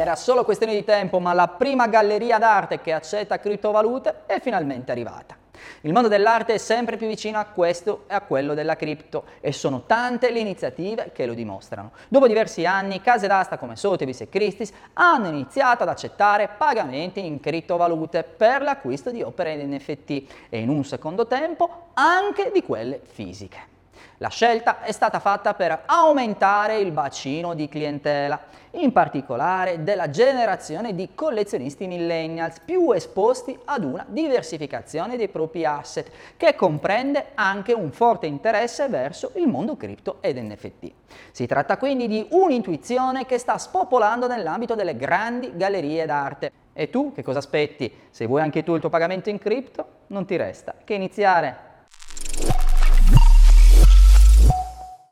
era solo questione di tempo, ma la prima galleria d'arte che accetta criptovalute è finalmente arrivata. Il mondo dell'arte è sempre più vicino a questo e a quello della cripto e sono tante le iniziative che lo dimostrano. Dopo diversi anni, case d'asta come Sotheby's e Christie's hanno iniziato ad accettare pagamenti in criptovalute per l'acquisto di opere NFT e in un secondo tempo anche di quelle fisiche. La scelta è stata fatta per aumentare il bacino di clientela, in particolare della generazione di collezionisti millennials più esposti ad una diversificazione dei propri asset, che comprende anche un forte interesse verso il mondo cripto ed NFT. Si tratta quindi di un'intuizione che sta spopolando nell'ambito delle grandi gallerie d'arte. E tu che cosa aspetti? Se vuoi anche tu il tuo pagamento in cripto, non ti resta che iniziare.